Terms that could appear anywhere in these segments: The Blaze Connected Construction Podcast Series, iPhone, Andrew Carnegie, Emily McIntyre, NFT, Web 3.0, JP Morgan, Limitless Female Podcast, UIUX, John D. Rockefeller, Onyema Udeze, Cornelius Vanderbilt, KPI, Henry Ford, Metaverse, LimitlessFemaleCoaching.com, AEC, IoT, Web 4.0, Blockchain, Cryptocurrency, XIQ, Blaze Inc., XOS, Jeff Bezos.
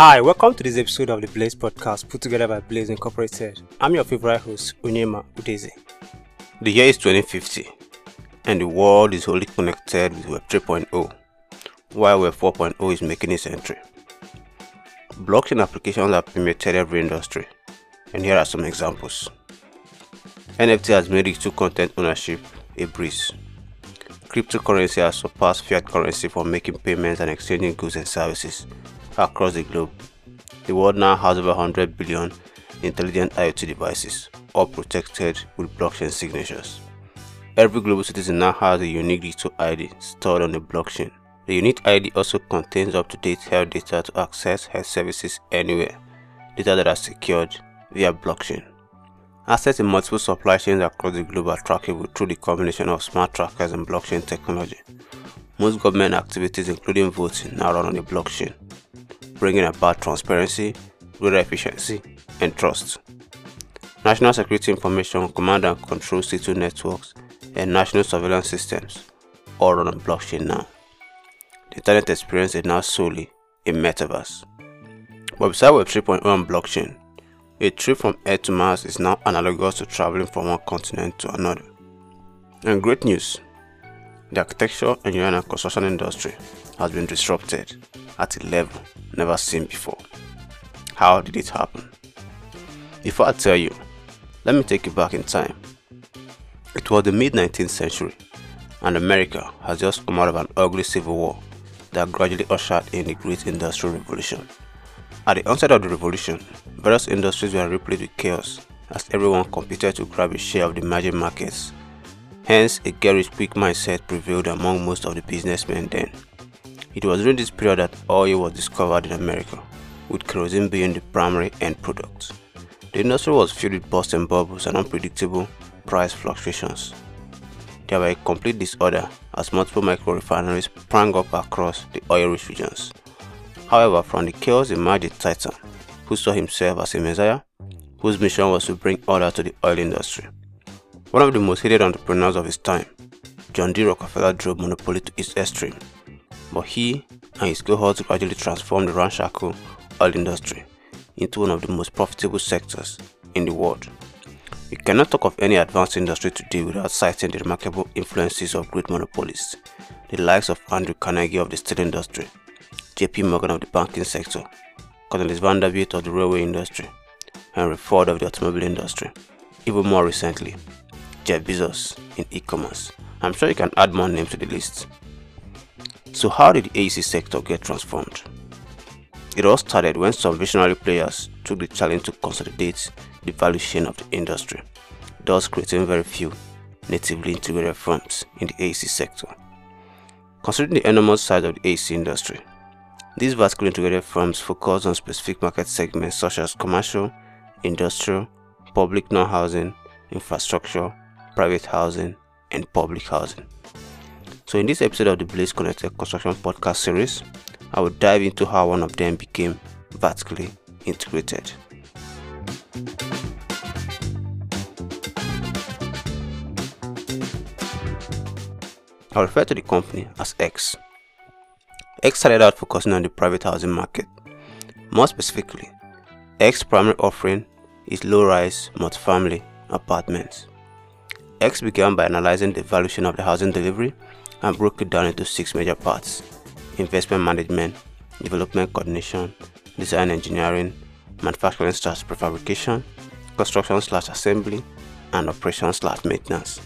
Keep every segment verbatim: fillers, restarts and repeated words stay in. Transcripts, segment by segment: Hi, welcome to this episode of The Blaze Podcast put together by Blaze Incorporated. I'm your favorite host, Onyema Udeze. The year is twenty fifty and the world is wholly connected with Web three point oh, while Web four point oh is making its entry. Blockchain applications have permeated every industry, and here are some examples. N F T has made digital content ownership a breeze. Cryptocurrency has surpassed fiat currency for making payments and exchanging goods and services across the globe. The world now has over one hundred billion intelligent I O T devices, all protected with blockchain signatures. Every global citizen now has a unique digital I D stored on the blockchain. The unique I D also contains up-to-date health data to access health services anywhere, data that are secured via blockchain. Assets in multiple supply chains across the globe are trackable through the combination of smart trackers and blockchain technology. Most government activities, including voting, now run on the blockchain, bringing about transparency, greater efficiency, and trust. National Security Information Command and Control C two networks and national surveillance systems all run on blockchain now. The internet experience is now solely a metaverse. But beside Web three point oh and blockchain, a trip from Earth to Mars is now analogous to traveling from one continent to another. And great news, the architecture, engineering and construction industry has been disrupted at a level never seen before. How did it happen? Before I tell you, let me take you back in time. It was the mid nineteenth century, and America has just come out of an ugly civil war that gradually ushered in the Great Industrial Revolution. At the onset of the revolution, various industries were replete with chaos as everyone competed to grab a share of the emerging markets. Hence, a garish quick mindset prevailed among most of the businessmen then. It was during this period that oil was discovered in America, with kerosene being the primary end product. The industry was filled with bursts and bubbles and unpredictable price fluctuations. There were a complete disorder as multiple micro-refineries sprang up across the oil-rich regions. However, from the chaos emerged a titan who saw himself as a messiah, whose mission was to bring order to the oil industry. One of the most hated entrepreneurs of his time, John D. Rockefeller, drove monopoly to its extreme, but he and his cohorts gradually transformed the ramshackle oil industry into one of the most profitable sectors in the world. You cannot talk of any advanced industry today without citing the remarkable influences of great monopolists, the likes of Andrew Carnegie of the steel industry, J P Morgan of the banking sector, Cornelius Vanderbilt of the railway industry, Henry Ford of the automobile industry, even more recently, Jeff Bezos in e-commerce. I'm sure you can add more names to the list. So how did the A E C sector get transformed? It all started when some visionary players took the challenge to consolidate the value chain of the industry, thus creating very few natively integrated firms in the A E C sector. Considering the enormous size of the A E C industry, these vertically integrated firms focused on specific market segments such as commercial, industrial, public non-housing, infrastructure, private housing, and public housing. So in this episode of the Blaze Connected Construction Podcast Series, I will dive into how one of them became vertically integrated. I refer to the company as X. X started out focusing on the private housing market. More specifically, X's primary offering is low-rise multifamily apartments. X began by analyzing the valuation of the housing delivery and broke it down into six major parts: investment management, development coordination, design engineering, manufacturing slash prefabrication, construction slash assembly, and operation slash maintenance.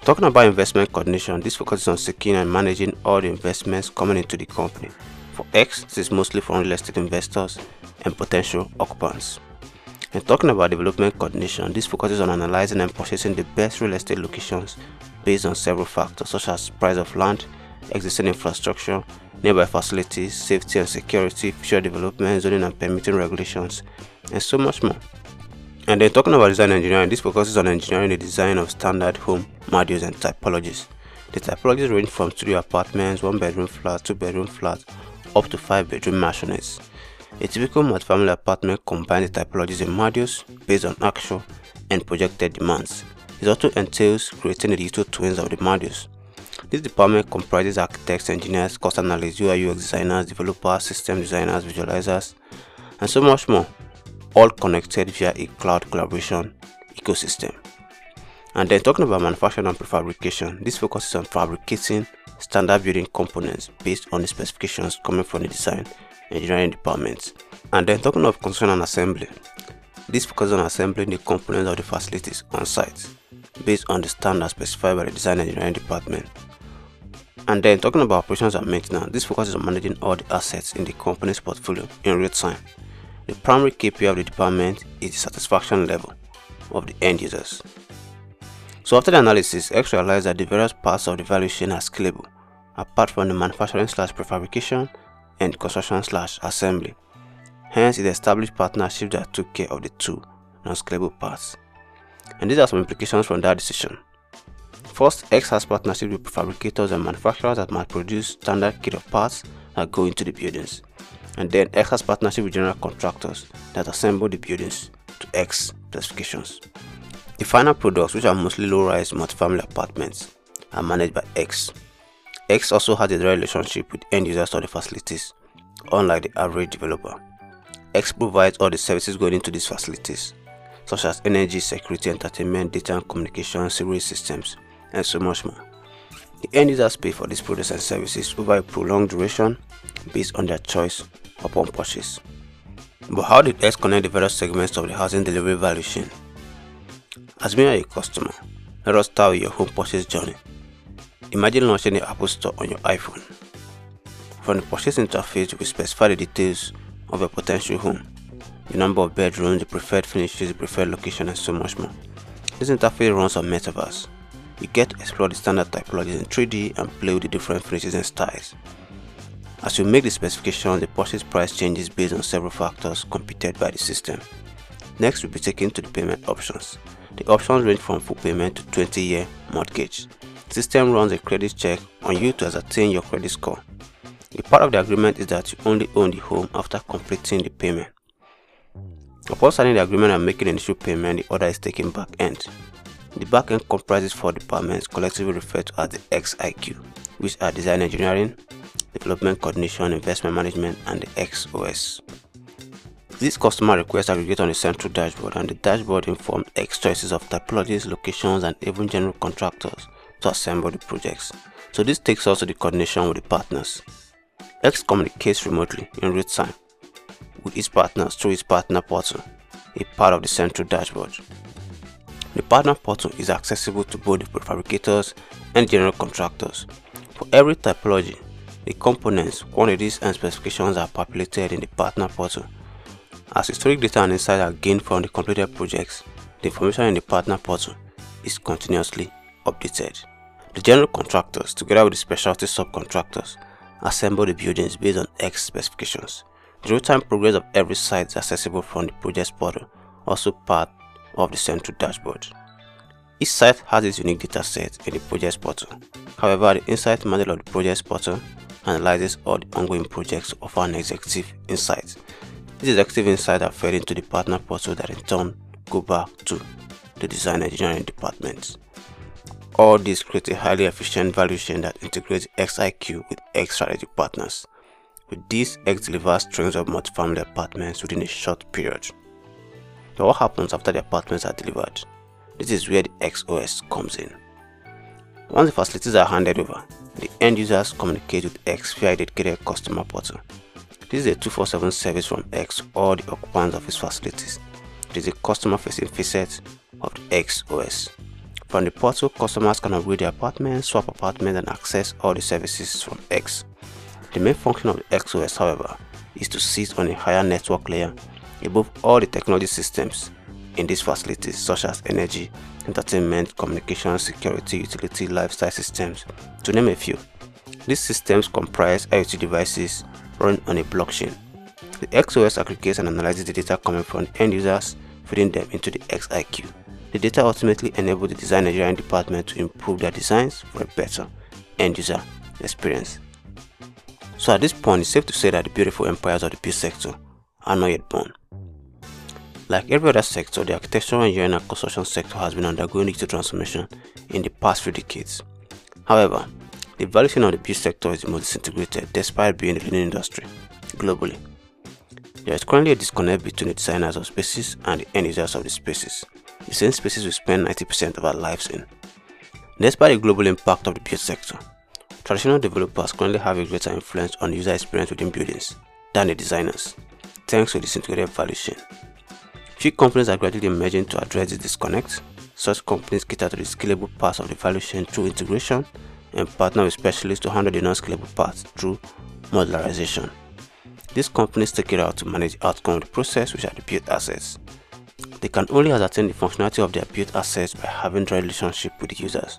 Talking about investment coordination, this focuses on securing and managing all the investments coming into the company. For X, this is mostly from real estate investors and potential occupants. And talking about development coordination, this focuses on analyzing and purchasing the best real estate locations based on several factors such as price of land, existing infrastructure, nearby facilities, safety and security, future development, zoning and permitting regulations, and so much more. And then talking about design engineering, this focuses on engineering the design of standard home modules and typologies. The typologies range from studio apartments, one-bedroom flats, two-bedroom flats, up to five-bedroom mansions. A typical multifamily apartment combines the typologies and modules based on actual and projected demands. It also entails creating the digital twins of the modules. This department comprises architects, engineers, cost analysts, U I U X designers, developers, system designers, visualizers, and so much more, all connected via a cloud collaboration ecosystem. And then talking about manufacturing and prefabrication, this focuses on fabricating standard building components based on the specifications coming from the design engineering departments. And then talking of construction and assembly, this focuses on assembling the components of the facilities on site based on the standards specified by the design engineering department. And then talking about operations and maintenance, this focuses on managing all the assets in the company's portfolio in real time. The primary K P I of the department is the satisfaction level of the end users. So after the analysis, X realized that the various parts of the value chain are scalable, apart from the manufacturing slash prefabrication and construction slash assembly. Hence, it established partnerships that took care of the two non-scalable parts. And these are some implications from that decision. First, X has partnerships with prefabricators and manufacturers that might produce standard kit of parts that go into the buildings. And then X has partnerships with general contractors that assemble the buildings to X specifications. The final products, which are mostly low-rise multifamily apartments, are managed by X. X also has a direct relationship with end users of the facilities, unlike the average developer. X provides all the services going into these facilities, such as energy, security, entertainment, data and communication, sewerage systems, and so much more. The end users pay for these products and services over a prolonged duration based on their choice upon purchase. But how did X connect the various segments of the housing delivery value chain? As being a customer, let us start with your home purchase journey. Imagine launching the Apple Store on your iPhone. From the purchase interface, we specify the details of your potential home, the number of bedrooms, the preferred finishes, the preferred location, and so much more. This interface runs on Metaverse. You get to explore the standard typologies in three D and play with the different finishes and styles. As you make the specification, the purchase price changes based on several factors computed by the system. Next, we'll be taken to the payment options. The options range from full payment to twenty-year mortgage. The system runs a credit check on you to ascertain your credit score. A part of the agreement is that you only own the home after completing the payment. Upon signing the agreement and making the initial payment, the order is taken back end. The back end comprises four departments collectively referred to as the X I Q, which are design engineering, development coordination, investment management, and the X O S. These customer requests aggregate on a central dashboard, and the dashboard informs X choices of typologies, locations, and even general contractors to assemble the projects. So this takes us to the coordination with the partners. X communicates remotely in real time with its partners through its partner portal, a part of the central dashboard. The partner portal is accessible to both the prefabricators and general contractors. For every typology, the components, quantities, and specifications are populated in the partner portal. As historic data and insights are gained from the completed projects, the information in the partner portal is continuously updated. The general contractors, together with the specialty subcontractors, assemble the buildings based on X specifications. The real-time progress of every site is accessible from the project portal, also part of the central dashboard. Each site has its unique data set in the project portal. However, the insight model of the project portal analyzes all the ongoing projects to offer an executive insight. These executive insights are fed into the partner portal that in turn go back to the design engineering department. All this creates a highly efficient value chain that integrates X I Q with X strategic partners. With this, X delivers strings of multifamily apartments within a short period. But what happens after the apartments are delivered? This is where the X O S comes in. Once the facilities are handed over, the end users communicate with X via a dedicated customer portal. This is a twenty-four seven service from X to all the occupants of its facilities. It is a customer-facing facet of the X O S. From the portal, customers can upgrade their apartments, swap apartments, and access all the services from X. The main function of the X O S, however, is to sit on a higher network layer above all the technology systems in these facilities, such as energy, entertainment, communication, security, utility, lifestyle systems, to name a few. These systems comprise I O T devices running on a blockchain. The X O S aggregates and analyzes the data coming from the end users, feeding them into the X I Q. The data ultimately enables the design engineering department to improve their designs for a better end user experience. So at this point, it's safe to say that the beautiful empires of the build sector are not yet born. Like every other sector, the architectural, engineering, and construction sector has been undergoing digital transformation in the past few decades. However, the valuation of the build sector is the most disintegrated despite being a leading industry globally. There is currently a disconnect between the designers of spaces and the end users of the spaces, the same spaces we spend ninety percent of our lives in. Despite the global impact of the build sector, traditional developers currently have a greater influence on user experience within buildings than the designers, thanks to the disintegrated value chain. Few companies are gradually emerging to address this disconnect. Such companies cater to the scalable parts of the value chain through integration and partner with specialists to handle the non-scalable parts through modularization. These companies take it out to manage the outcome of the process, which are the built assets. They can only ascertain the functionality of their built assets by having direct relationship with the users.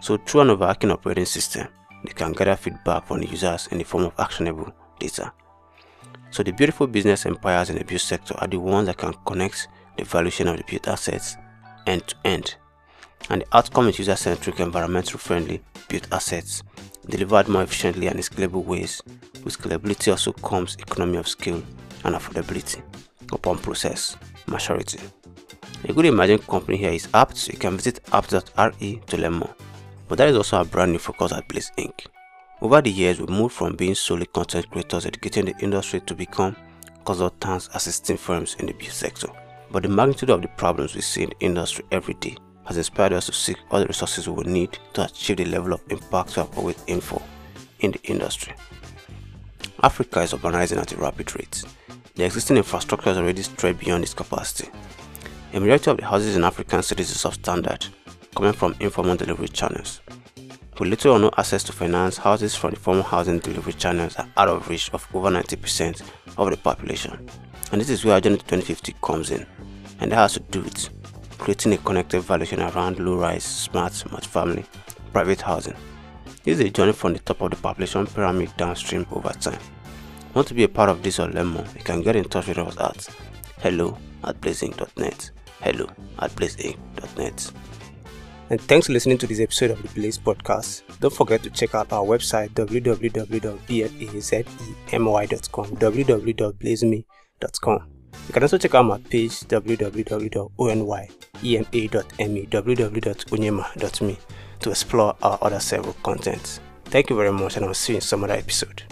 So through an overarching operating system, they can gather feedback from the users in the form of actionable data. So the beautiful business empires in the build sector are the ones that can connect the valuation of the built assets end to end. And the outcome is user-centric, environmental friendly built assets delivered more efficiently and in scalable ways. With scalability also comes economy of scale and affordability upon process maturity. A good emerging company here is Apt, so you can visit apt dot r e to learn more. But that is also our brand new focus at Blaze Incorporated. Over the years, we moved from being solely content creators educating the industry to become consultants assisting firms in the build sector. But the magnitude of the problems we see in the industry every day has inspired us to seek all the resources we will need to achieve the level of impact we have always aimed for in the industry. Africa is urbanizing at a rapid rate. The existing infrastructure is already stretched beyond its capacity. A majority of the houses in African cities is substandard, coming from informal delivery channels. With little or no access to finance, houses from the formal housing delivery channels are out of reach of over ninety percent of the population. And this is where Agenda twenty fifty comes in, and that has to do with creating a connected valuation around low-rise, smart, multi-family, private housing. This is a journey from the top of the population pyramid downstream over time. Want to be a part of this or learn more? You can get in touch with us at hello at blazing dot net, hello at blazing dot net. And thanks for listening to this episode of the Blaze Podcast. Don't forget to check out our website w w w dot blazemy dot com, w w w dot blazemy dot com. You can also check out my page w w w dot onyema dot me, w w w dot onyema dot me to explore our other several contents. Thank you very much, and I'll see you in some other episode.